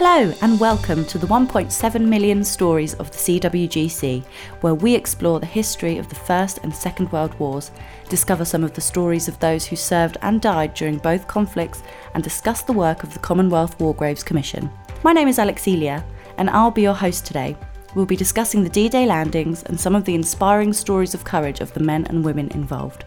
Hello and welcome to the 1.7 million stories of the CWGC, where we explore the history of the First and Second World Wars, discover some of the stories of those who served and died during both conflicts, and discuss the work of the Commonwealth War Graves Commission. My name is Alex Elia, and I'll be your host today. We'll be discussing the D-Day landings and some of the inspiring stories of courage of the men and women involved.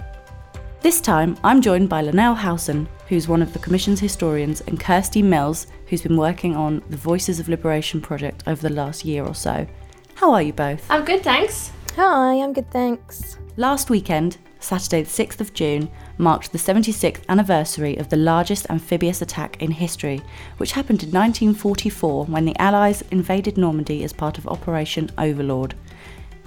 This time, I'm joined by Lynelle Howson, who's one of the Commission's historians, and Kirsty Mills, who's been working on the Voices of Liberation project over the last year or so. How are you both? I'm good, thanks. Hi, I'm good, thanks. Last weekend, Saturday the 6th of June, marked the 76th anniversary of the largest amphibious attack in history, which happened in 1944 when the Allies invaded Normandy as part of Operation Overlord.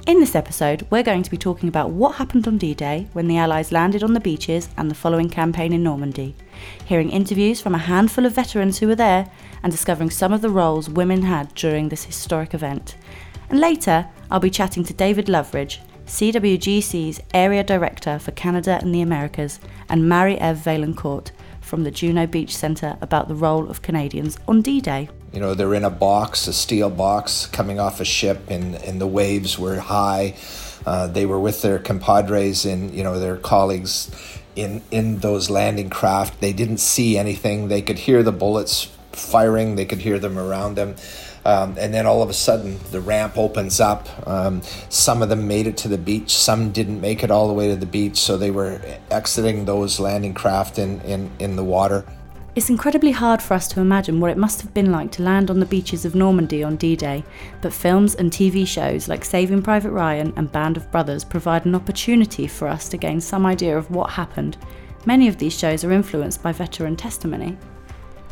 In this episode, we're going to be talking about what happened on D-Day when the Allies landed on the beaches and the following campaign in Normandy, hearing interviews from a handful of veterans who were there and discovering some of the roles women had during this historic event. And later, I'll be chatting to David Loveridge, CWGC's Area Director for Canada and the Americas, and Marie-Eve Vaillancourt from the Juno Beach Centre about the role of Canadians on D-Day. You know, they're in a box, a steel box, coming off a ship, and the waves were high. They were with their compadres and, you know, their colleagues in those landing craft. They didn't see anything. They could hear the bullets firing. They could hear them around them. And then all of a sudden, the ramp opens up. Some of them made it to the beach. Some didn't make it all the way to the beach. So they were exiting those landing craft in the water. It's incredibly hard for us to imagine what it must have been like to land on the beaches of Normandy on D-Day, but films and TV shows like Saving Private Ryan and Band of Brothers provide an opportunity for us to gain some idea of what happened. Many of these shows are influenced by veteran testimony.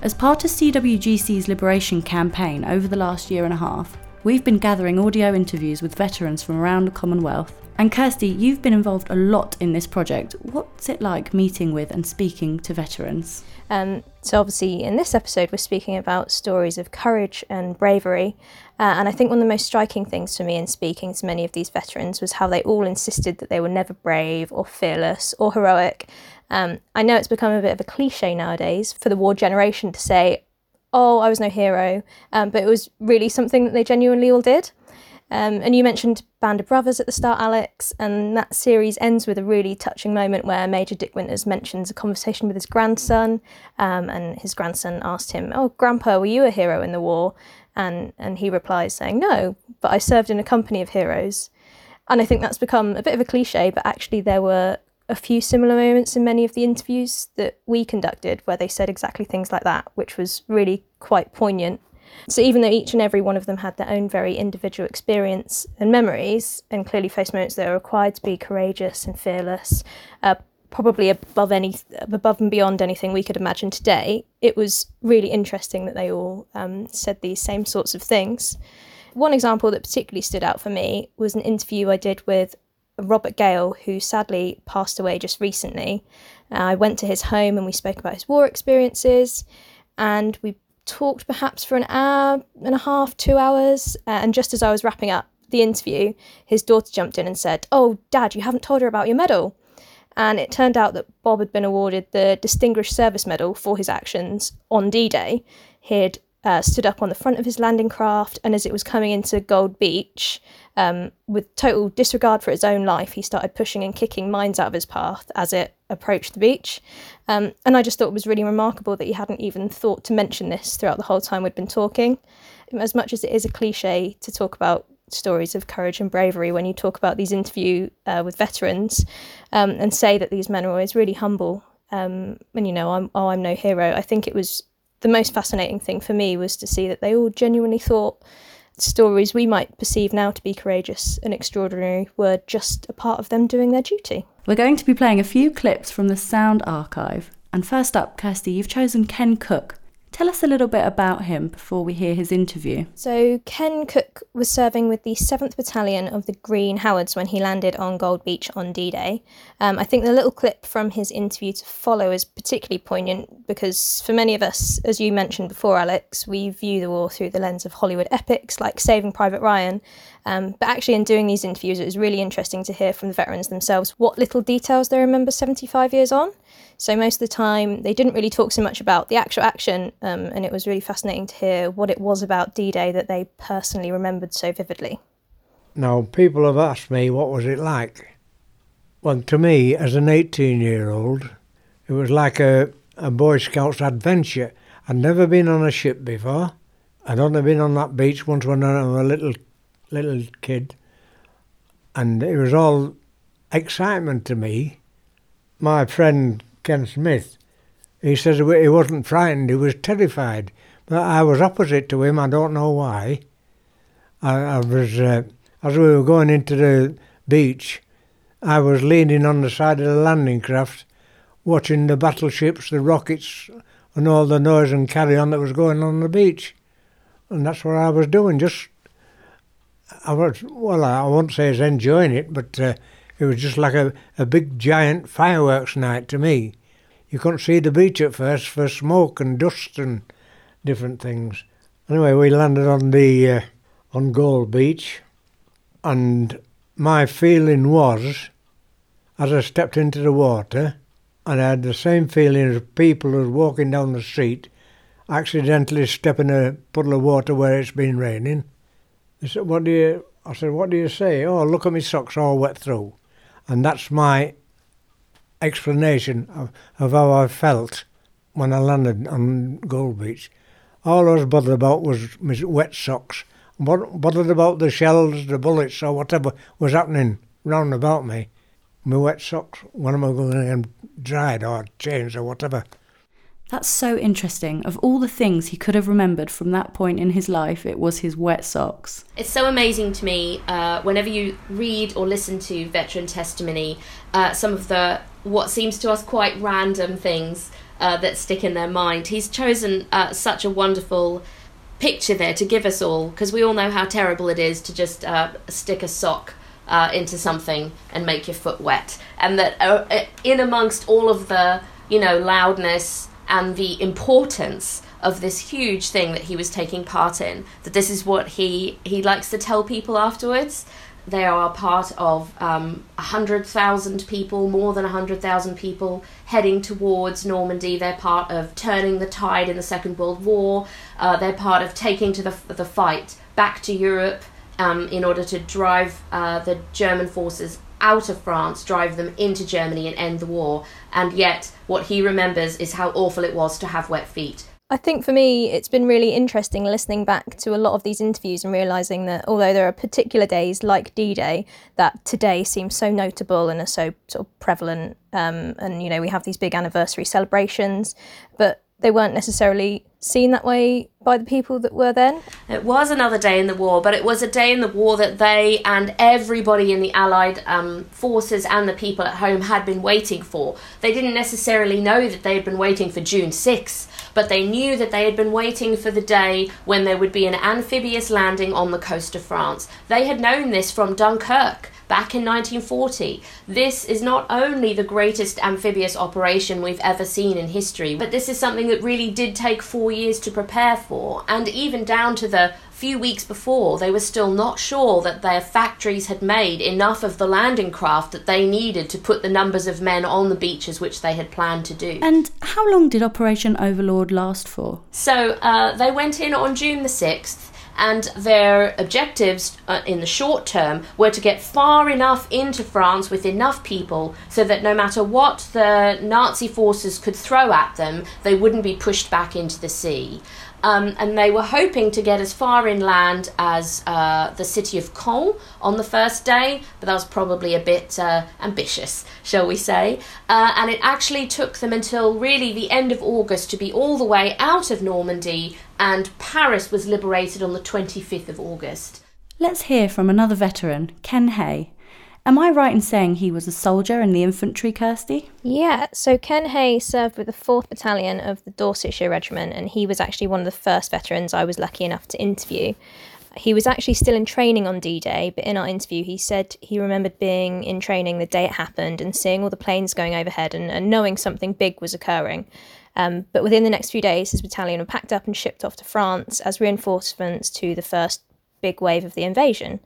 As part of CWGC's Liberation campaign over the last year and a half, we've been gathering audio interviews with veterans from around the Commonwealth. And Kirsty, you've been involved a lot in this project. What's it like meeting with and speaking to veterans? So obviously in this episode we're speaking about stories of courage and bravery, and I think one of the most striking things for me in speaking to many of these veterans was how they all insisted that they were never brave or fearless or heroic. I know it's become a bit of a cliche nowadays for the war generation to say, oh, I was no hero, but it was really something that they genuinely all did. And you mentioned Band of Brothers at the start, Alex, and that series ends with a really touching moment where Major Dick Winters mentions a conversation with his grandson, and his grandson asked him, oh, Grandpa, were you a hero in the war? And he replies saying, no, but I served in a company of heroes. And I think that's become a bit of a cliche, but actually there were a few similar moments in many of the interviews that we conducted where they said exactly things like that, which was really quite poignant. So even though each and every one of them had their own very individual experience and memories, and clearly faced moments that are required to be courageous and fearless, probably above and beyond anything we could imagine today, it was really interesting that they all said these same sorts of things. One example that particularly stood out for me was an interview I did with Robert Gale, who sadly passed away just recently. I went to his home and we spoke about his war experiences, and we talked perhaps for an hour and a half, 2 hours, and just as I was wrapping up the interview, his daughter jumped in and said, oh, Dad, you haven't told her about your medal. And it turned out that Bob had been awarded the Distinguished Service Medal for his actions on D-Day. He'd stood up on the front of his landing craft, and as it was coming into Gold Beach, with total disregard for his own life, he started pushing and kicking mines out of his path as it approached the beach. And I just thought it was really remarkable that he hadn't even thought to mention this throughout the whole time we'd been talking. As much as it is a cliche to talk about stories of courage and bravery when you talk about these interviews with veterans, and say that these men are always really humble, and, you know, I'm no hero, I think it was the most fascinating thing for me was to see that they all genuinely thought stories we might perceive now to be courageous and extraordinary were just a part of them doing their duty. We're going to be playing a few clips from the Sound Archive. And first up, Kirsty, you've chosen Ken Cook. Tell us a little bit about him before we hear his interview. So Ken Cook was serving with the 7th Battalion of the Green Howards when he landed on Gold Beach on D-Day. I think the little clip from his interview to follow is particularly poignant because for many of us, as you mentioned before, Alex, we view the war through the lens of Hollywood epics like Saving Private Ryan, But actually in doing these interviews, it was really interesting to hear from the veterans themselves what little details they remember 75 years on. So most of the time they didn't really talk so much about the actual action, and it was really fascinating to hear what it was about D-Day that they personally remembered so vividly. Now, people have asked me, what was it like? Well, to me, as an 18-year-old, it was like a Boy Scouts adventure. I'd never been on a ship before. I'd only been on that beach once when I was a little kid. And it was all excitement to me. My friend Ken Smith, he says he wasn't frightened, he was terrified. But I was opposite to him, I don't know why. I was... As we were going into the beach, I was leaning on the side of the landing craft, watching the battleships, the rockets, and all the noise and carry-on that was going on the beach. And that's what I was doing. I won't say I was enjoying it, but it was just like a big, giant fireworks night to me. You couldn't see the beach at first for smoke and dust and different things. Anyway, we landed on Gold Beach. And my feeling was, as I stepped into the water, and I had the same feeling as people who were walking down the street, accidentally stepping a puddle of water where it's been raining. They said, I said, what do you say? Oh, look at my socks all wet through. And that's my explanation of how I felt when I landed on Gold Beach. All I was bothered about was my wet socks. Bothered about the shells, the bullets or whatever was happening round about me. My wet socks, when am I going to get dried or changed or whatever? That's so interesting. Of all the things he could have remembered from that point in his life, it was his wet socks. It's so amazing to me, whenever you read or listen to veteran testimony, some of the, what seems to us quite random things that stick in their mind. He's chosen such a wonderful picture there to give us all, because we all know how terrible it is to just stick a sock into something and make your foot wet, and that in amongst all of the loudness and the importance of this huge thing that he was taking part in, that this is what he likes to tell people afterwards. They are part of 100,000 people, more than 100,000 people heading towards Normandy. They're part of turning the tide in the Second World War. They're part of taking to the fight back to Europe in order to drive the German forces out of France, drive them into Germany and end the war. And yet what he remembers is how awful it was to have wet feet. I think for me, it's been really interesting listening back to a lot of these interviews and realising that although there are particular days like D-Day that today seem so notable and are so sort of prevalent, and we have these big anniversary celebrations, but they weren't necessarily seen that way by the people that were then. It was another day in the war, but it was a day in the war that they and everybody in the Allied forces and the people at home had been waiting for. They didn't necessarily know that they had been waiting for June 6th, but they knew that they had been waiting for the day when there would be an amphibious landing on the coast of France. They had known this from Dunkirk back in 1940. This is not only the greatest amphibious operation we've ever seen in history, but this is something that really did take 4 years to prepare for, and even down to the few weeks before, they were still not sure that their factories had made enough of the landing craft that they needed to put the numbers of men on the beaches which they had planned to do. And how long did Operation Overlord last for? So they went in on June the 6th, and their objectives in the short term were to get far enough into France with enough people so that no matter what the Nazi forces could throw at them, they wouldn't be pushed back into the sea. And they were hoping to get as far inland as the city of Caen on the first day, but that was probably a bit ambitious, shall we say. And it actually took them until really the end of August to be all the way out of Normandy, and Paris was liberated on the 25th of August. Let's hear from another veteran, Ken Hay. Am I right in saying he was a soldier in the infantry, Kirsty? Yeah, so Ken Hay served with the 4th Battalion of the Dorsetshire Regiment, and he was actually one of the first veterans I was lucky enough to interview. He was actually still in training on D-Day, but in our interview he said he remembered being in training the day it happened and seeing all the planes going overhead and knowing something big was occurring. But within the next few days, his battalion were packed up and shipped off to France as reinforcements to the 1st big wave of the invasion.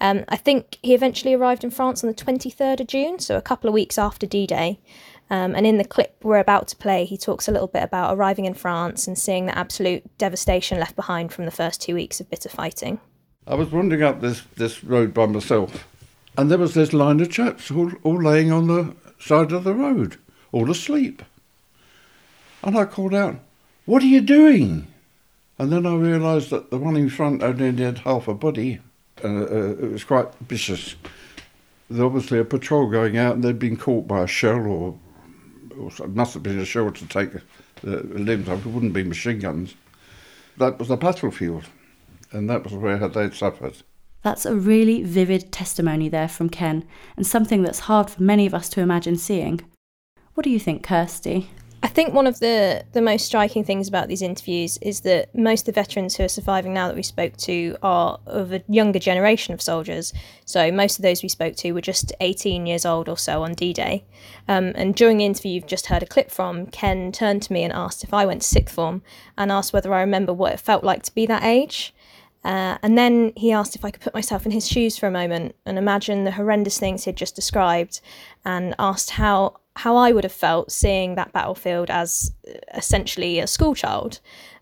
I think he eventually arrived in France on the 23rd of June, so a couple of weeks after D-Day. And in the clip we're about to play, he talks a little bit about arriving in France and seeing the absolute devastation left behind from the first 2 weeks of bitter fighting. I was wandering up this road by myself, and there was this line of chaps all laying on the side of the road, all asleep. And I called out, "What are you doing?" And then I realised that the one in front only had half a body. It was quite vicious. There was obviously a patrol going out, and they'd been caught by a shell, or it must have been a shell to take the limbs off. It wouldn't be machine guns. That was a battlefield, and that was where they'd suffered. That's a really vivid testimony there from Ken, and something that's hard for many of us to imagine seeing. What do you think, Kirsty? I think one of the most striking things about these interviews is that most of the veterans who are surviving now that we spoke to are of a younger generation of soldiers. So most of those we spoke to were just 18 years old or so on D-Day. And during the interview you've just heard a clip from, Ken turned to me and asked if I went to sixth form and asked whether I remember what it felt like to be that age. And then he asked if I could put myself in his shoes for a moment and imagine the horrendous things he'd just described, and asked how I would have felt seeing that battlefield as essentially a school child.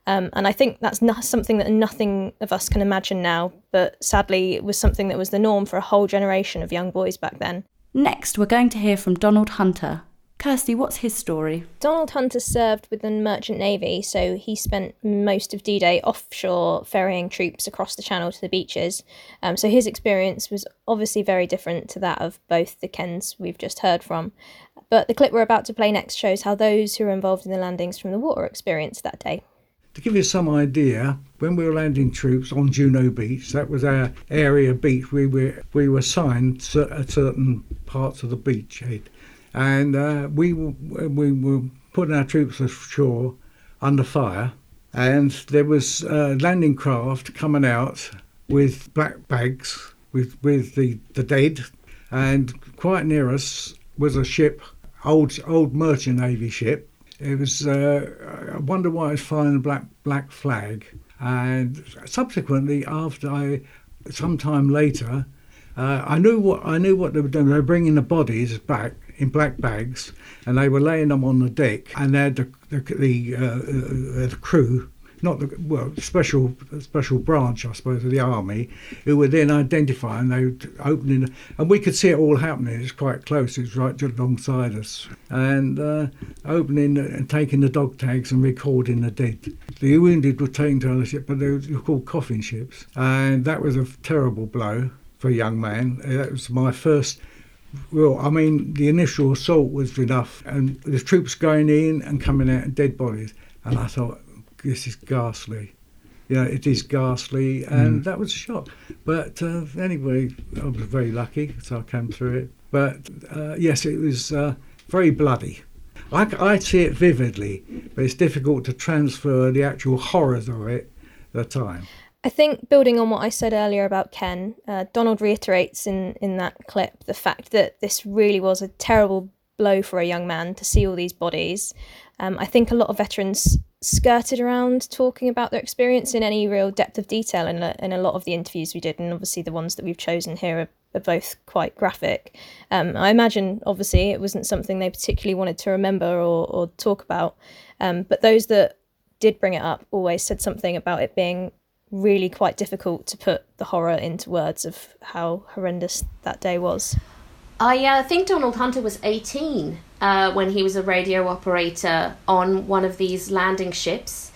And I think that's not something that nothing of us can imagine now, but sadly it was something that was the norm for a whole generation of young boys back then. Next, we're going to hear from Donald Hunter. Kirsty, what's his story? Donald Hunter served with the Merchant Navy, so he spent most of D-Day offshore ferrying troops across the channel to the beaches. So his experience was obviously very different to that of both the Kens we've just heard from. But the clip we're about to play next shows how those who were involved in the landings from the water experienced that day. To give you some idea, when we were landing troops on Juno Beach, that was our area beach, we were assigned certain parts of the beach. And we were putting our troops ashore under fire, and there was landing craft coming out with black bags with the dead, and quite near us was a ship, old Merchant Navy ship. It was I wonder why it was flying a black flag. And subsequently, sometime later, I knew what they were doing. They were bringing the bodies back in black bags, and they were laying them on the deck, and they had the crew, special branch, I suppose, of the army, who were then identifying, they were opening, and we could see it all happening. It's quite close. It was right just alongside us, and opening and taking the dog tags and recording the dead. The wounded were taken to another ship, but they were called coffin ships, and that was a terrible blow for a young man. That was my first. Well, I mean, the initial assault was enough, and the troops going in and coming out in dead bodies. And I thought, this is ghastly. You know, it is ghastly, and that was a shock. But anyway, I was very lucky, so I came through it. But yes, it was very bloody. I see it vividly, but it's difficult to transfer the actual horrors of it at the time. I think, building on what I said earlier about Ken, Donald reiterates in that clip the fact that this really was a terrible blow for a young man to see all these bodies. I think a lot of veterans skirted around talking about their experience in any real depth of detail in a lot of the interviews we did, and obviously the ones that we've chosen here are both quite graphic. I imagine, obviously, it wasn't something they particularly wanted to remember or talk about, but those that did bring it up always said something about it being really quite difficult to put the horror into words of how horrendous that day was. I think Donald Hunter was 18 when he was a radio operator on one of these landing ships.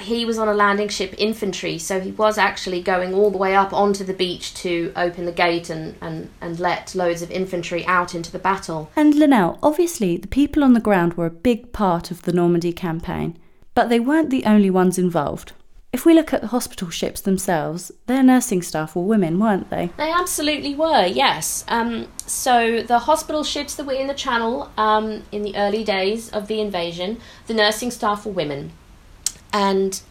He was on a landing ship infantry, so he was actually going all the way up onto the beach to open the gate and let loads of infantry out into the battle. And Lynelle, obviously the people on the ground were a big part of the Normandy campaign, but they weren't the only ones involved. If we look at the hospital ships themselves, their nursing staff were women, weren't they? They absolutely were, yes. So the hospital ships that were in the Channel in the early days of the invasion, the nursing staff were women. And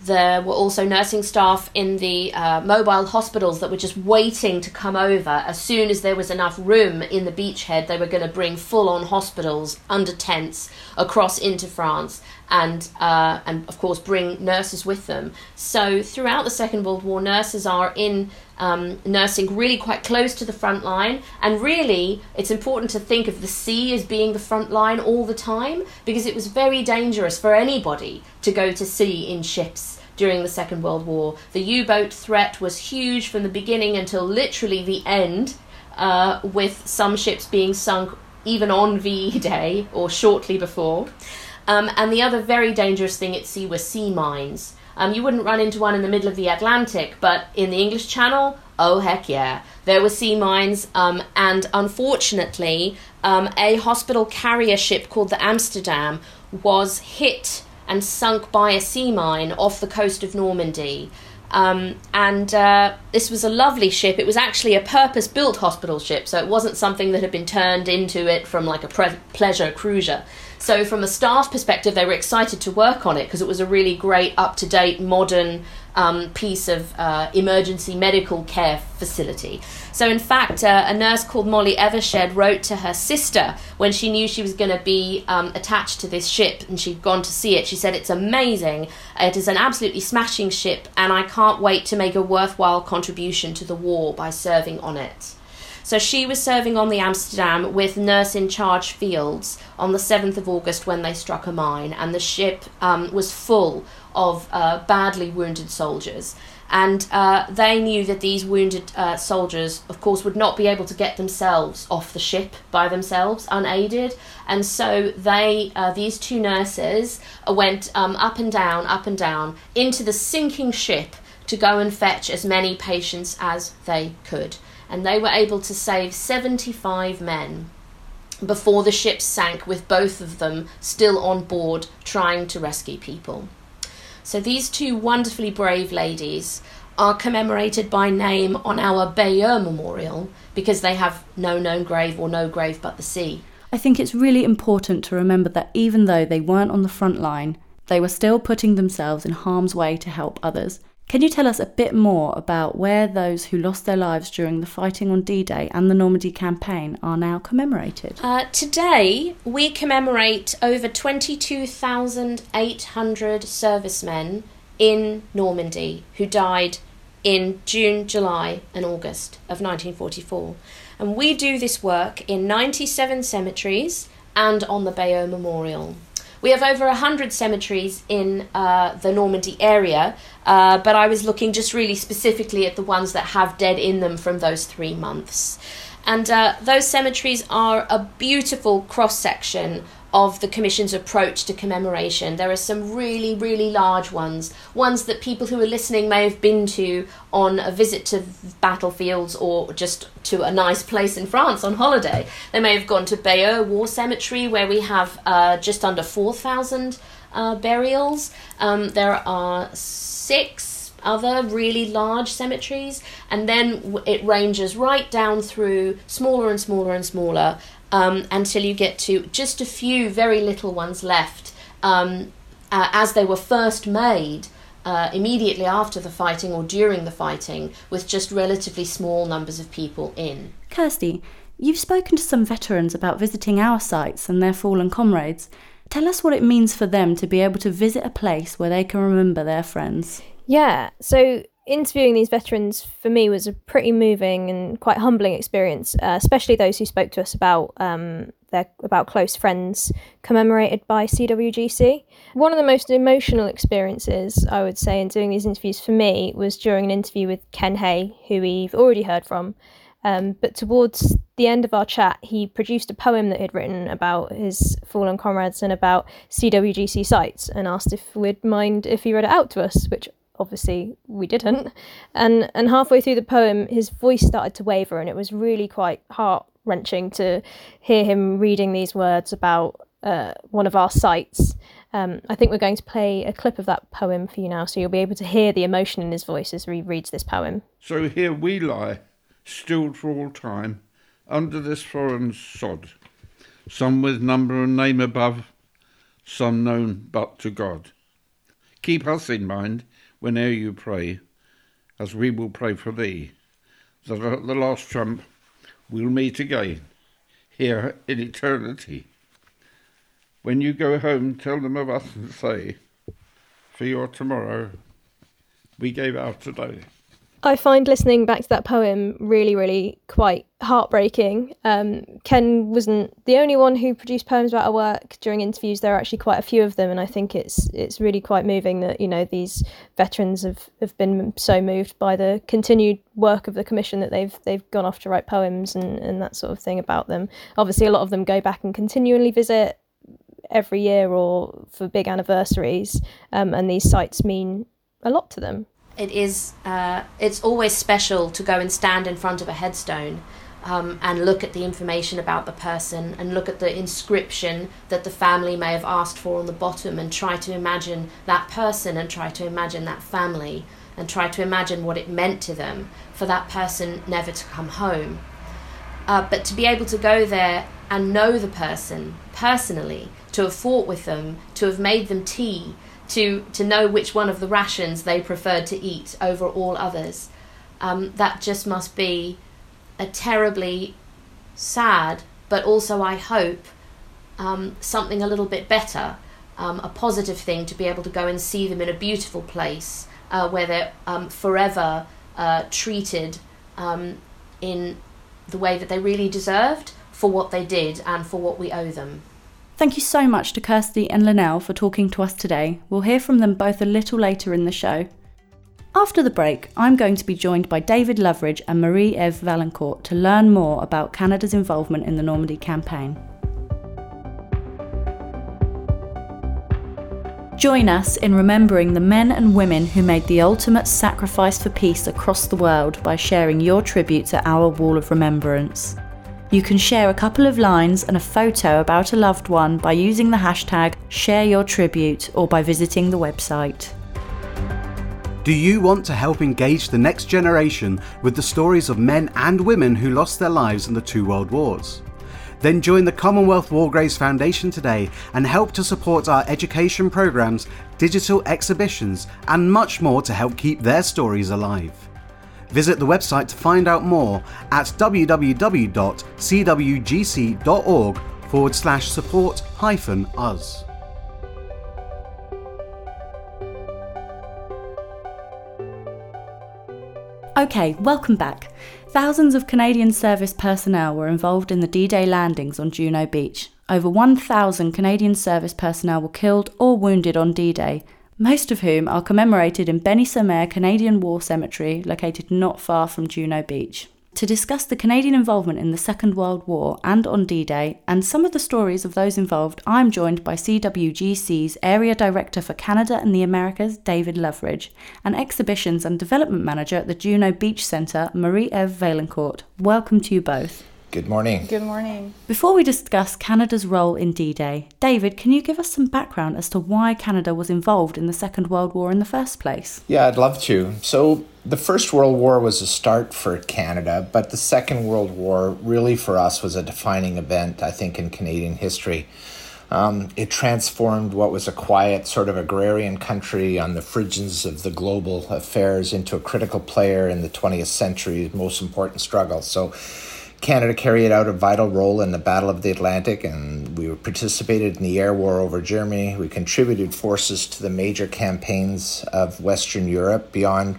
There were also nursing staff in the mobile hospitals that were just waiting to come over. As soon as there was enough room in the beachhead, they were going to bring full-on hospitals under tents across into France and of course, bring nurses with them. So throughout the Second World War, nurses are in nursing really quite close to the front line. And really, it's important to think of the sea as being the front line all the time, because it was very dangerous for anybody to go to sea in ships during the Second World War. The U-boat threat was huge from the beginning until literally the end, with some ships being sunk even on V-Day or shortly before. And the other very dangerous thing at sea were sea mines. You wouldn't run into one in the middle of the Atlantic, but in the English Channel, oh heck yeah, there were sea mines. And unfortunately, a hospital carrier ship called the Amsterdam was hit and sunk by a sea mine off the coast of Normandy. This was a lovely ship. It was actually a purpose-built hospital ship, so it wasn't something that had been turned into it from like a pleasure cruiser. So from a staff perspective, they were excited to work on it because it was a really great, up-to-date, modern piece of emergency medical care facility. So in fact, a nurse called Molly Evershed wrote to her sister when she knew she was going to be attached to this ship and she'd gone to see it. She said, "It's amazing. It is an absolutely smashing ship, and I can't wait to make a worthwhile contribution to the war by serving on it." So she was serving on the Amsterdam with Nurse in Charge Fields on the 7th of August when they struck a mine, and the ship was full of badly wounded soldiers. And they knew that these wounded soldiers, of course, would not be able to get themselves off the ship by themselves, unaided. And so they, these two nurses, went up and down, into the sinking ship to go and fetch as many patients as they could. And they were able to save 75 men before the ship sank, with both of them still on board trying to rescue people. So these two wonderfully brave ladies are commemorated by name on our Bayeux Memorial because they have no known grave or no grave but the sea. I think it's really important to remember that even though they weren't on the front line, they were still putting themselves in harm's way to help others. Can you tell us a bit more about where those who lost their lives during the fighting on D-Day and the Normandy campaign are now commemorated? Today, we commemorate over 22,800 servicemen in Normandy who died in June, July and August of 1944. And we do this work in 97 cemeteries and on the Bayeux Memorial. We have over 100 cemeteries in the Normandy area, but I was looking just really specifically at the ones that have dead in them from those 3 months. And those cemeteries are a beautiful cross-section of the Commission's approach to commemoration. There are some really, really large ones that people who are listening may have been to on a visit to battlefields or just to a nice place in France on holiday. They may have gone to Bayeux War Cemetery, where we have just under 4,000 burials. There are 6 other really large cemeteries, and then it ranges right down through smaller and smaller and smaller until you get to just a few very little ones left as they were first made immediately after the fighting or during the fighting, with just relatively small numbers of people in. Kirsty, you've spoken to some veterans about visiting our sites and their fallen comrades. Tell us what it means for them to be able to visit a place where they can remember their friends. Yeah, so interviewing these veterans for me was a pretty moving and quite humbling experience, especially those who spoke to us about close friends commemorated by CWGC. One of the most emotional experiences, I would say, in doing these interviews for me was during an interview with Ken Hay, who we've already heard from. But towards the end of our chat, he produced a poem that he'd written about his fallen comrades and about CWGC sites, and asked if we'd mind if he read it out to us, which obviously we didn't, and halfway through the poem his voice started to waver, and it was really quite heart-wrenching to hear him reading these words about one of our sites. I think we're going to play a clip of that poem for you now, so you'll be able to hear the emotion in his voice as he reads this poem. So here we lie, stilled for all time, under this foreign sod, some with number and name above, some known but to God. Keep us in mind whenever you pray, as we will pray for thee, that at the last trump we'll meet again, here in eternity. When you go home, tell them of us and say, for your tomorrow, we gave our today. I find listening back to that poem really, really quite heartbreaking. Ken wasn't the only one who produced poems about our work during interviews. There are actually quite a few of them, and I think it's really quite moving that, you know, these veterans have been so moved by the continued work of the commission that they've gone off to write poems and that sort of thing about them. Obviously, a lot of them go back and continually visit every year or for big anniversaries, and these sites mean a lot to them. It is, it's always special to go and stand in front of a headstone and look at the information about the person and look at the inscription that the family may have asked for on the bottom and try to imagine that person and try to imagine that family and try to imagine what it meant to them for that person never to come home. But to be able to go there and know the person personally, to have fought with them, to have made them tea, to know which one of the rations they preferred to eat over all others. That just must be a terribly sad, but also, I hope, something a little bit better, a positive thing to be able to go and see them in a beautiful place where they're forever treated in the way that they really deserved for what they did and for what we owe them. Thank you so much to Kirsty and Lynelle for talking to us today. We'll hear from them both a little later in the show. After the break, I'm going to be joined by David Loveridge and Marie-Eve Vaillancourt to learn more about Canada's involvement in the Normandy campaign. Join us in remembering the men and women who made the ultimate sacrifice for peace across the world by sharing your tributes at our Wall of Remembrance. You can share a couple of lines and a photo about a loved one by using the hashtag #ShareYourTribute or by visiting the website. Do you want to help engage the next generation with the stories of men and women who lost their lives in the two world wars? Then join the Commonwealth War Graves Foundation today and help to support our education programmes, digital exhibitions and much more to help keep their stories alive. Visit the website to find out more at www.cwgc.org/support-us. Okay, welcome back. Thousands of Canadian service personnel were involved in the D-Day landings on Juno Beach. Over 1,000 Canadian service personnel were killed or wounded on D-Day, most of whom are commemorated in Bény-sur-Mer Canadian War Cemetery, located not far from Juno Beach. To discuss the Canadian involvement in the Second World War and on D-Day, and some of the stories of those involved, I'm joined by CWGC's Area Director for Canada and the Americas, David Loveridge, and Exhibitions and Development Manager at the Juno Beach Centre, Marie-Eve Vaillancourt. Welcome to you both. Good morning. Good morning. Before we discuss Canada's role in D-Day, David, can you give us some background as to why Canada was involved in the Second World War in the first place? Yeah, I'd love to. So the First World War was a start for Canada, but the Second World War really for us was a defining event, I think, in Canadian history. It transformed what was a quiet, sort of agrarian country on the fringes of the global affairs into a critical player in the 20th century's most important struggle. So Canada carried out a vital role in the Battle of the Atlantic, and we participated in the air war over Germany. We contributed forces to the major campaigns of Western Europe beyond,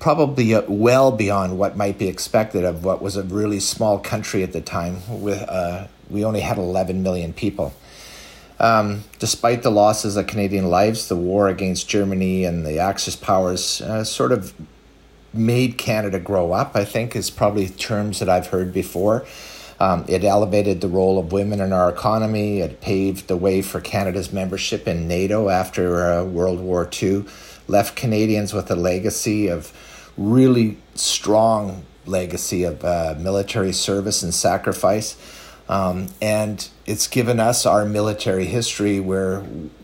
probably well beyond what might be expected of what was a really small country at the time. We only had 11 million people. Despite the losses of Canadian lives, the war against Germany and the Axis powers sort of made Canada grow up, I think, is probably terms that I've heard before. It elevated the role of women in our economy. It paved the way for Canada's membership in NATO after World War II, left Canadians with a legacy of really strong legacy of military service and sacrifice. And it's given us our military history where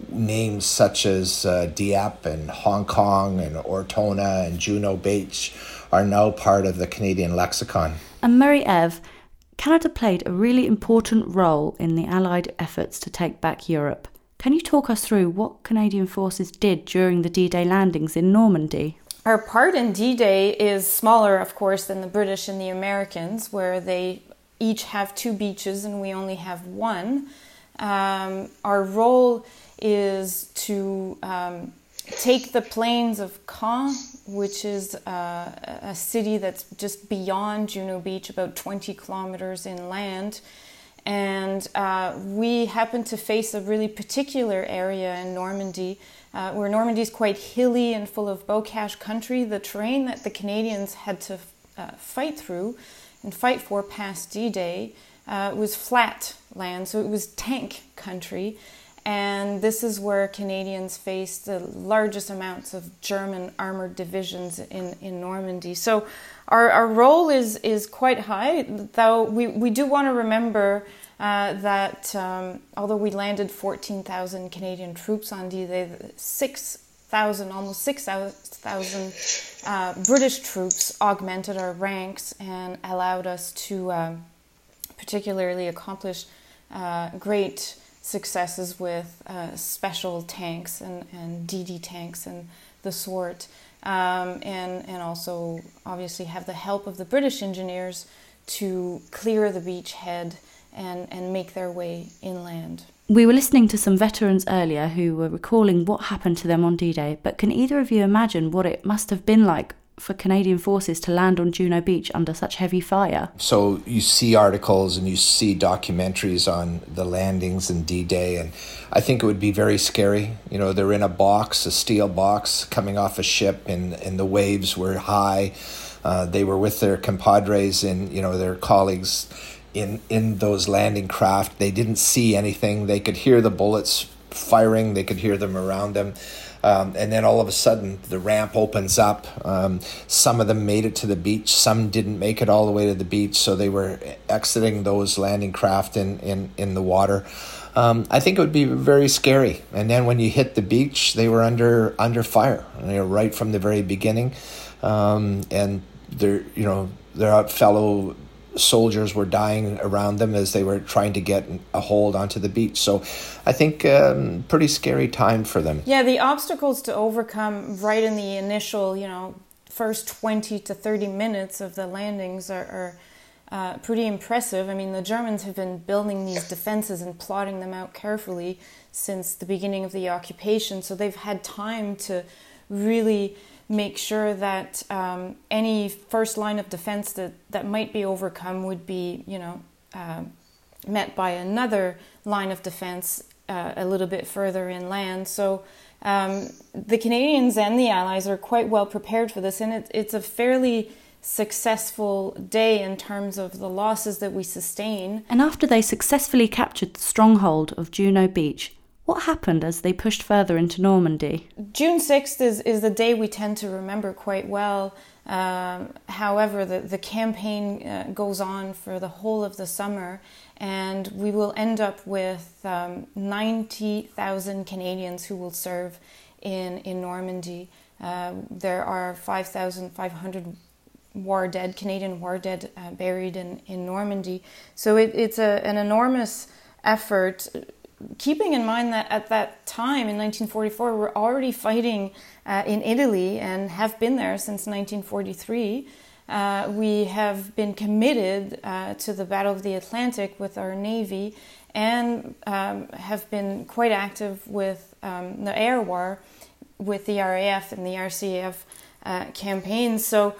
names such as Dieppe and Hong Kong and Ortona and Juno Beach are now part of the Canadian lexicon. And Marie-Eve, Canada played a really important role in the Allied efforts to take back Europe. Can you talk us through what Canadian forces did during the D-Day landings in Normandy? Our part in D-Day is smaller, of course, than the British and the Americans, where they each have two beaches and we only have one. Our role is to take the plains of Caen, which is a city that's just beyond Juno Beach, about 20 kilometers inland. And we happen to face a really particular area in Normandy, where Normandy is quite hilly and full of bocage country. The terrain that the Canadians had to fight through and fight for past D-Day was flat land, so it was tank country. And this is where Canadians faced the largest amounts of German armored divisions in Normandy. So our role is quite high, though we do want to remember that although we landed 14,000 Canadian troops on D-Day, 6,000 British troops augmented our ranks and allowed us to particularly accomplish great successes with special tanks and DD tanks and the sort, and also obviously have the help of the British engineers to clear the beachhead and make their way inland. We were listening to some veterans earlier who were recalling what happened to them on D-Day, but can either of you imagine what it must have been like for Canadian forces to land on Juno Beach under such heavy fire? So you see articles and you see documentaries on the landings and D-Day, and I think it would be very scary. You know, they're in a box, a steel box, coming off a ship, and the waves were high. They were with their compadres and, you know, their colleagues in those landing craft. They didn't see anything. They could hear the bullets firing. They could hear them around them. And then all of a sudden, the ramp opens up. Some of them made it to the beach. Some didn't make it all the way to the beach, so they were exiting those landing craft in the water. I think it would be very scary. And then when you hit the beach, they were under fire, you know, right from the very beginning. And their fellow soldiers were dying around them as they were trying to get a hold onto the beach. So I think pretty scary time for them. Yeah, the obstacles to overcome right in the initial, first 20 to 30 minutes of the landings are pretty impressive. I mean, the Germans have been building these defenses and plotting them out carefully since the beginning of the occupation. So they've had time to really make sure that any first line of defense that might be overcome would be, met by another line of defense a little bit further inland. So the Canadians and the Allies are quite well prepared for this, and it's a fairly successful day in terms of the losses that we sustain. And after they successfully captured the stronghold of Juno Beach, what happened as they pushed further into Normandy? June 6th is the day we tend to remember quite well. However, the campaign goes on for the whole of the summer, and we will end up with 90,000 Canadians who will serve in Normandy. There are 5,500 Canadian war dead buried in Normandy. So it's an enormous effort, keeping in mind that at that time in 1944, we're already fighting in Italy and have been there since 1943. We have been committed to the Battle of the Atlantic with our Navy, and have been quite active with the air war with the RAF and the RCAF campaigns. So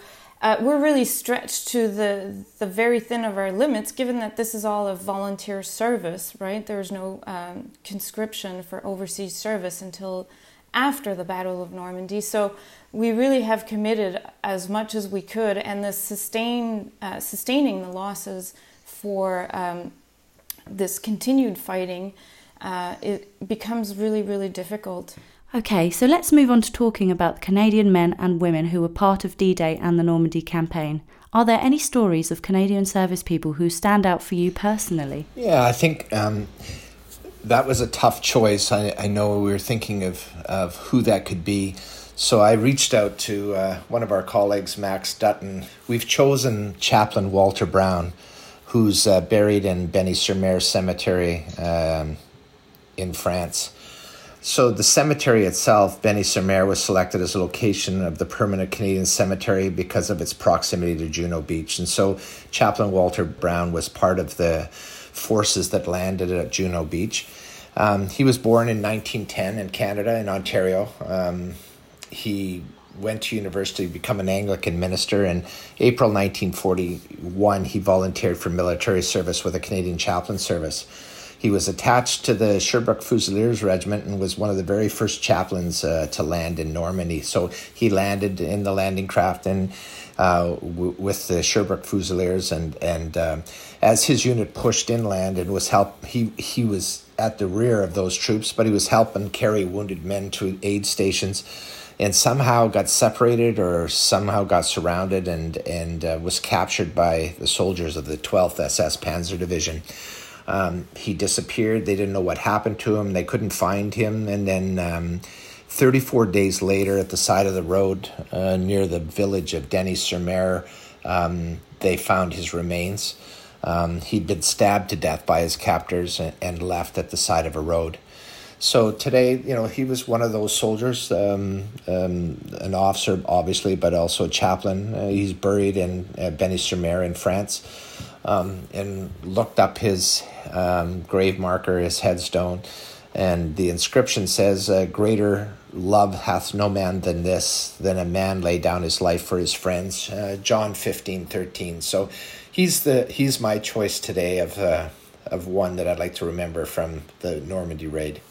we're really stretched to the very thin of our limits, given that this is all a volunteer service, right? There's no conscription for overseas service until after the Battle of Normandy. So we really have committed as much as we could, and the sustaining the losses for this continued fighting, it becomes really, really difficult. Okay, so let's move on to talking about the Canadian men and women who were part of D-Day and the Normandy campaign. Are there any stories of Canadian service people who stand out for you personally? Yeah, I think that was a tough choice. I know we were thinking of who that could be. So I reached out to one of our colleagues, Max Dutton. We've chosen Chaplain Walter Brown, who's buried in Bény-sur-Mer Cemetery in France. So the cemetery itself, Bény-sur-Mer, was selected as a location of the permanent Canadian cemetery because of its proximity to Juno Beach. And so Chaplain Walter Brown was part of the forces that landed at Juno Beach. He was born in 1910 in Canada, in Ontario. He went to university to become an Anglican minister. In April 1941, he volunteered for military service with the Canadian Chaplain Service. He was attached to the Sherbrooke Fusiliers Regiment and was one of the very first chaplains to land in Normandy. So he landed in the landing craft and with the Sherbrooke Fusiliers, and as his unit pushed inland and was helped, he was at the rear of those troops, but he was helping carry wounded men to aid stations, and somehow got separated or somehow got surrounded and was captured by the soldiers of the 12th SS Panzer Division. He disappeared. They didn't know what happened to him. They couldn't find him. And then 34 days later, at the side of the road near the village of Bény-sur-Mer, they found his remains. He'd been stabbed to death by his captors and left at the side of a road. So today, you know, he was one of those soldiers, an officer, obviously, but also a chaplain. He's buried in Bény-sur-Mer in France. And looked up his grave marker, his headstone, and the inscription says, "Greater love hath no man than this, than a man lay down his life for his friends." John 15:13. So, he's my choice today of one that I'd like to remember from the Normandy raid.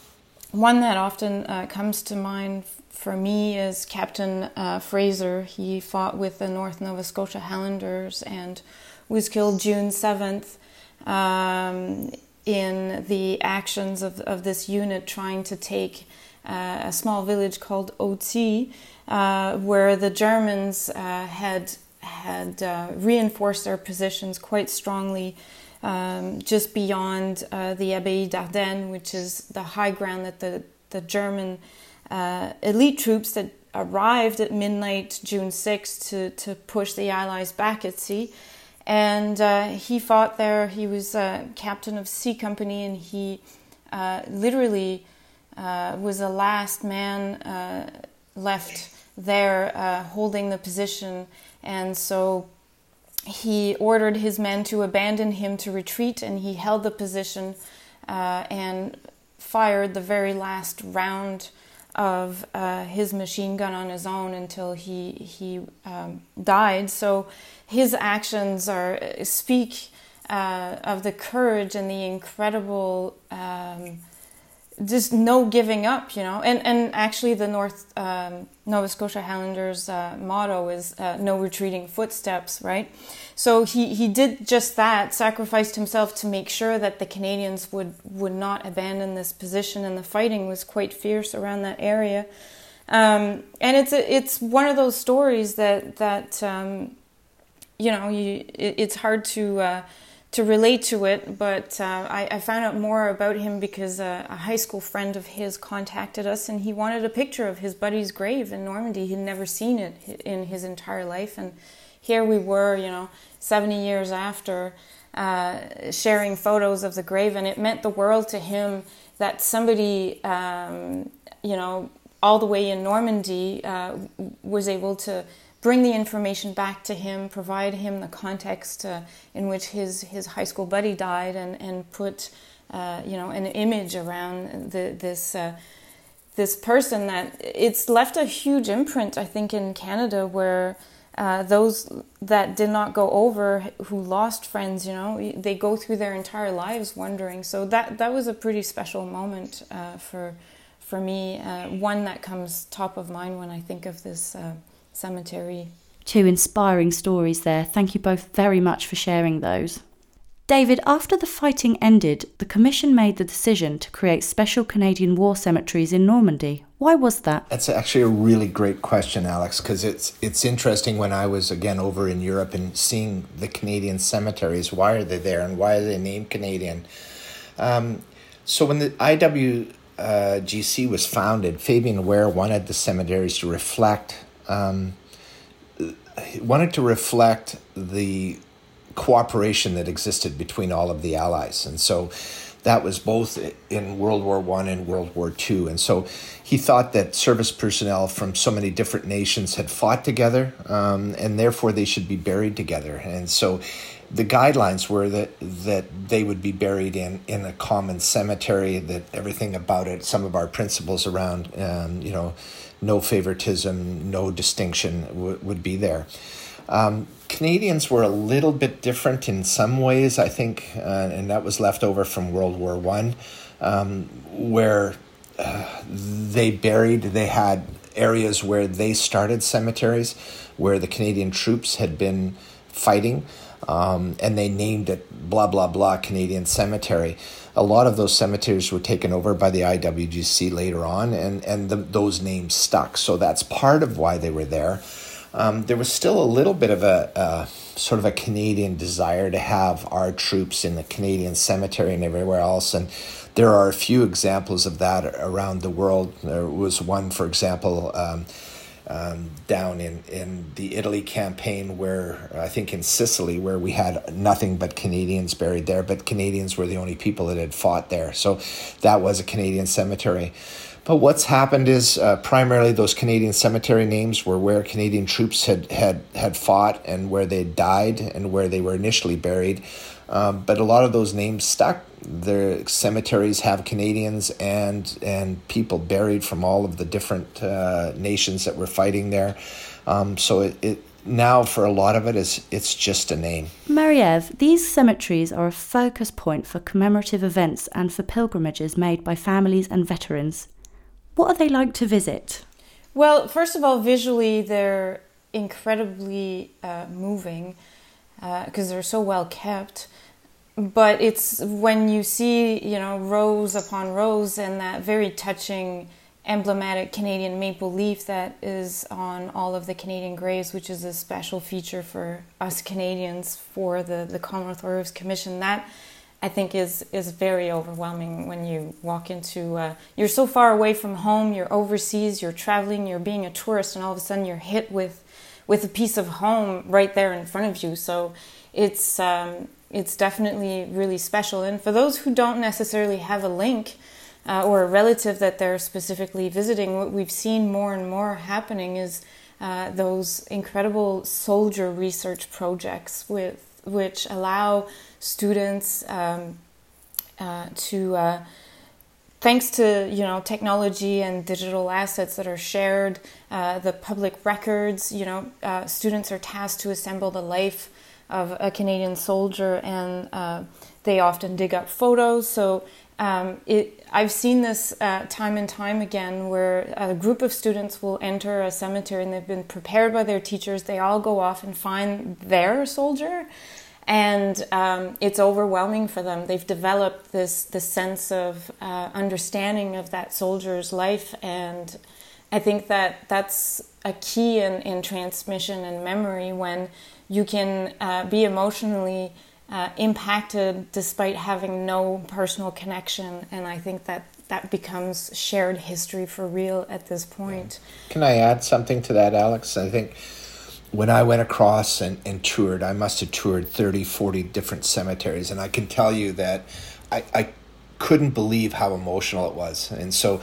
One that often comes to mind for me is Captain Fraser. He fought with the North Nova Scotia Highlanders and was killed June 7th in the actions of this unit trying to take a small village called Otsy, where the Germans had reinforced their positions quite strongly just beyond the Abbaye d'Ardennes, which is the high ground that the German elite troops that arrived at midnight June 6th to push the Allies back at sea. And he fought there. He was captain of C Company, and he literally was the last man left there holding the position. And so he ordered his men to abandon him, to retreat, and he held the position and fired the very last round of his machine gun on his own until he died. So his actions speak of the courage and the incredible, just no giving up, you know. And actually the North Nova Scotia Highlanders motto is no retreating footsteps, right? So he did just that, sacrificed himself to make sure that the Canadians would not abandon this position, and the fighting was quite fierce around that area. And it's one of those stories that you know, it's hard to relate to it, but I found out more about him because a high school friend of his contacted us, and he wanted a picture of his buddy's grave in Normandy. He'd never seen it in his entire life, and here we were, you know, 70 years after, sharing photos of the grave, and it meant the world to him that somebody, you know, all the way in Normandy was able to bring the information back to him, provide him the context in which his high school buddy died, and put you know, an image around this person that it's left a huge imprint, I think, in Canada, where those that did not go over, who lost friends, you know, they go through their entire lives wondering. So that was a pretty special moment for me, one that comes top of mind when I think of this cemetery. Two inspiring stories there. Thank you both very much for sharing those. David, after the fighting ended, the Commission made the decision to create special Canadian war cemeteries in Normandy. Why was that? That's actually a really great question, Alex, because it's interesting when I was again over in Europe and seeing the Canadian cemeteries. Why are they there, and why are they named Canadian? So when the IWGC was founded, Fabian Ware wanted the cemeteries to reflect the cooperation that existed between all of the Allies. And so That was both in World War I and World War II. And so he thought that service personnel from so many different nations had fought together, and therefore they should be buried together. And so the guidelines were that they would be buried in a common cemetery, that everything about it, some of our principles around, no favoritism, no distinction would be there. Canadians were a little bit different in some ways, I think, and that was left over from World War I, where they had areas where they started cemeteries, where the Canadian troops had been fighting, and they named it blah, blah, blah Canadian Cemetery. A lot of those cemeteries were taken over by the IWGC later on, and those names stuck. So that's part of why they were there. There was still a little bit of a sort of a Canadian desire to have our troops in the Canadian cemetery and everywhere else. And there are a few examples of that around the world. There was one, for example, down in the Italy campaign where, I think in Sicily, where we had nothing but Canadians buried there, but Canadians were the only people that had fought there. So that was a Canadian cemetery. But what's happened is primarily those Canadian cemetery names were where Canadian troops had fought and where they died and where they were initially buried. But a lot of those names stuck. Their cemeteries have Canadians and people buried from all of the different nations that were fighting there. So it now for a lot of it, it's just a name. Marie-Ève, these cemeteries are a focus point for commemorative events and for pilgrimages made by families and veterans. What are they like to visit? Well, first of all, visually, they're incredibly moving because they're so well kept. But it's when you see, rows upon rows and that very touching, emblematic Canadian maple leaf that is on all of the Canadian graves, which is a special feature for us Canadians for the Commonwealth Graves Commission. That, I think, is very overwhelming when you walk into... you're so far away from home, you're overseas, you're traveling, you're being a tourist, and all of a sudden you're hit with a piece of home right there in front of you. So it's definitely really special. And for those who don't necessarily have a link or a relative that they're specifically visiting, what we've seen more and more happening is those incredible soldier research projects which allow students to, thanks to technology and digital assets that are shared, the public records, students are tasked to assemble the life of a Canadian soldier, and they often dig up photos. So I've seen this time and time again where a group of students will enter a cemetery and they've been prepared by their teachers. They all go off and find their soldier, and it's overwhelming for them. They've developed this sense of understanding of that soldier's life, and I think that that's a key in transmission and memory when you can be emotionally impacted despite having no personal connection. And I think that becomes shared history for real at this point. Can I add something to that, Alex? I think when I went across and toured, I must have toured 30, 40 different cemeteries. And I can tell you that I couldn't believe how emotional it was. And so,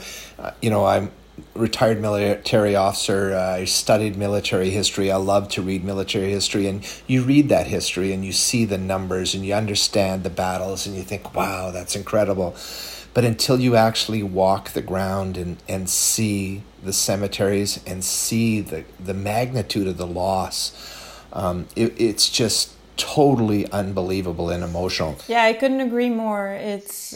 I'm retired military officer. I studied military history. I love to read military history, and you read that history and you see the numbers and you understand the battles and you think, wow, that's incredible. But until you actually walk the ground and see the cemeteries and see the magnitude of the loss, it's just totally unbelievable and emotional. Yeah, I couldn't agree more. It's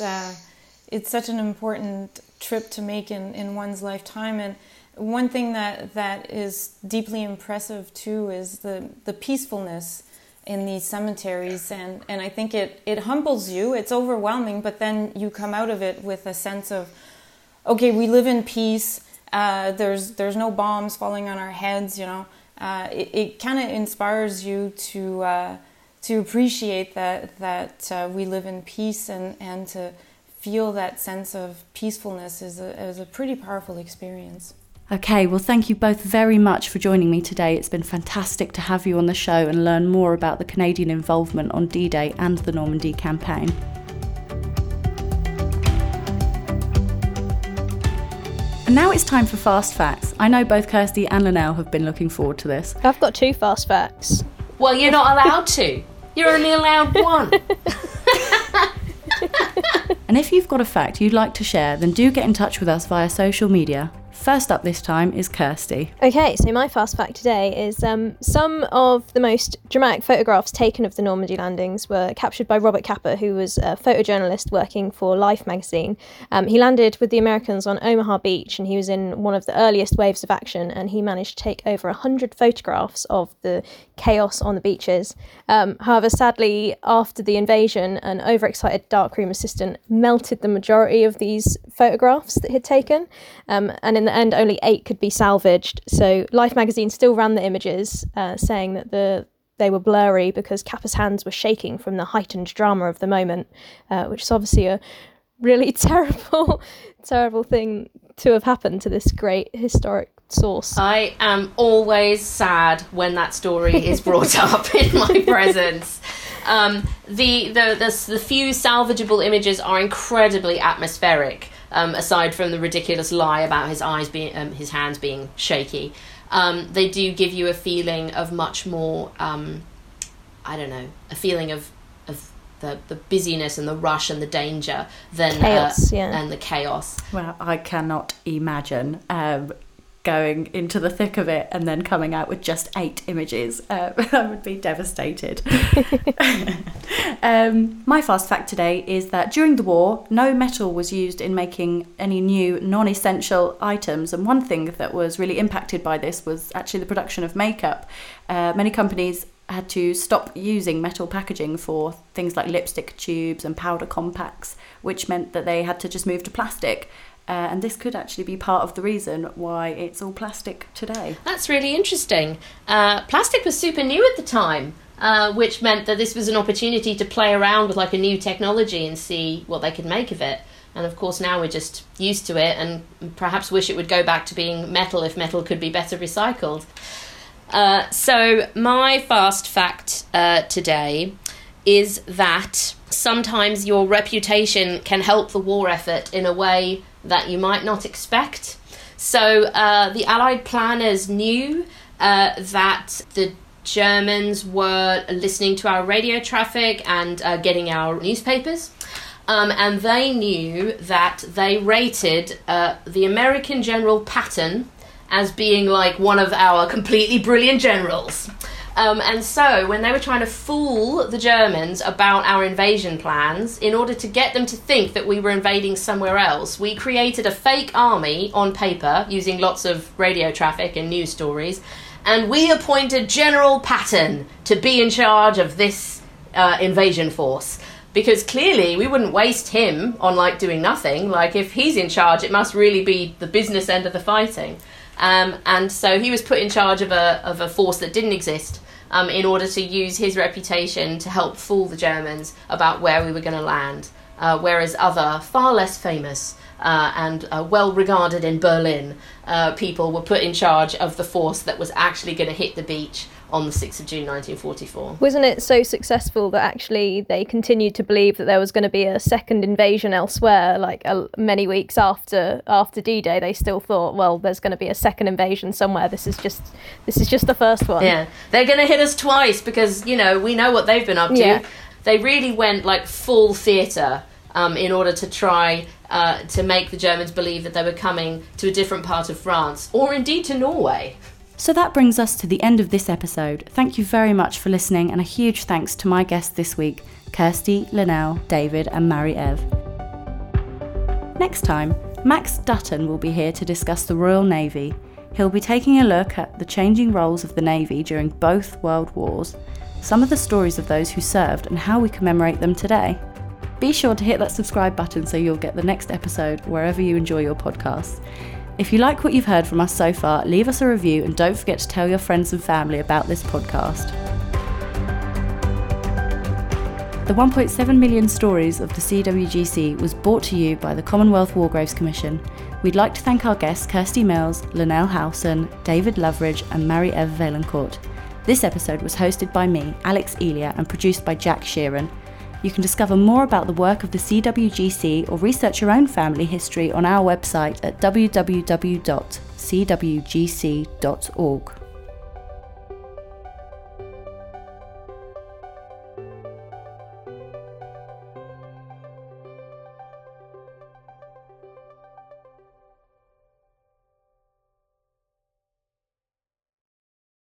such an important trip to make in one's lifetime. And one thing that is deeply impressive too is the peacefulness in these cemeteries. And I think it humbles you. It's overwhelming, but then you come out of it with a sense of, okay, we live in peace. There's no bombs falling on our heads. It kind of inspires you to appreciate that we live in peace and to feel that sense of peacefulness is a pretty powerful experience. Okay, well, thank you both very much for joining me today. It's been fantastic to have you on the show and learn more about the Canadian involvement on D-Day and the Normandy campaign. And now it's time for Fast Facts. I know both Kirsty and Lynelle have been looking forward to this. I've got two Fast Facts. Well, you're not allowed to. You're only allowed one. And if you've got a fact you'd like to share, then do get in touch with us via social media. First up this time is Kirsty. Okay, so my fast fact today is some of the most dramatic photographs taken of the Normandy landings were captured by Robert Capper, who was a photojournalist working for Life magazine. He landed with the Americans on Omaha Beach, and he was in one of the earliest waves of action, and he managed to take over 100 photographs of the chaos on the beaches. However, sadly, after the invasion, an overexcited darkroom assistant melted the majority of these photographs that he'd taken, and in the end only 8 could be salvaged. So Life magazine still ran the images, saying that they were blurry because Capper's hands were shaking from the heightened drama of the moment, which is obviously a really terrible terrible thing to have happened to this great historic source. I am always sad when that story is brought up in my presence. The few salvageable images are incredibly atmospheric, aside from the ridiculous lie about his eyes being, his hands being shaky. They do give you a feeling of much more, a feeling of the busyness and the rush and the danger than chaos, and the chaos. Well, I cannot imagine going into the thick of it and then coming out with just 8 images. I would be devastated. My fast fact today is that during the war, no metal was used in making any new non-essential items. And one thing that was really impacted by this was actually the production of makeup. Many companies had to stop using metal packaging for things like lipstick tubes and powder compacts, which meant that they had to just move to plastic. And this could actually be part of the reason why it's all plastic today. That's really interesting. Plastic was super new at the time, which meant that this was an opportunity to play around with like a new technology and see what they could make of it. And of course now we're just used to it and perhaps wish it would go back to being metal if metal could be better recycled. So my fast fact today is that sometimes your reputation can help the war effort in a way that you might not expect. So the Allied planners knew that the Germans were listening to our radio traffic and getting our newspapers. And they knew that they rated the American General Patton as being like one of our completely brilliant generals. And so when they were trying to fool the Germans about our invasion plans, in order to get them to think that we were invading somewhere else, we created a fake army on paper using lots of radio traffic and news stories. And we appointed General Patton to be in charge of this invasion force. Because clearly we wouldn't waste him on like doing nothing. Like if he's in charge, it must really be the business end of the fighting. And so he was put in charge of a force that didn't exist, in order to use his reputation to help fool the Germans about where we were going to land, whereas other far less famous and well regarded in Berlin people were put in charge of the force that was actually going to hit the beach on the 6th of June 1944. Wasn't it so successful that actually they continued to believe that there was going to be a second invasion elsewhere? Like many weeks after D-Day, they still thought, well, there's going to be a second invasion somewhere. This is just the first one. Yeah, they're going to hit us twice because, you know, we know what they've been up to. Yeah. They really went like full theatre in order to try to make the Germans believe that they were coming to a different part of France or indeed to Norway. So that brings us to the end of this episode. Thank you very much for listening, and a huge thanks to my guests this week, Kirsty, Lynelle, David and Marie-Eve. Next time, Max Dutton will be here to discuss the Royal Navy. He'll be taking a look at the changing roles of the Navy during both World Wars, some of the stories of those who served and how we commemorate them today. Be sure to hit that subscribe button so you'll get the next episode wherever you enjoy your podcasts. If you like what you've heard from us so far, leave us a review and don't forget to tell your friends and family about this podcast. The 1.7 million stories of the CWGC was brought to you by the Commonwealth War Graves Commission. We'd like to thank our guests Kirsty Mills, Lynelle Howson, David Loveridge and Marie-Eve Vaillancourt. This episode was hosted by me, Alex Elia, and produced by Jack Sheeran. You can discover more about the work of the CWGC or research your own family history on our website at www.cwgc.org.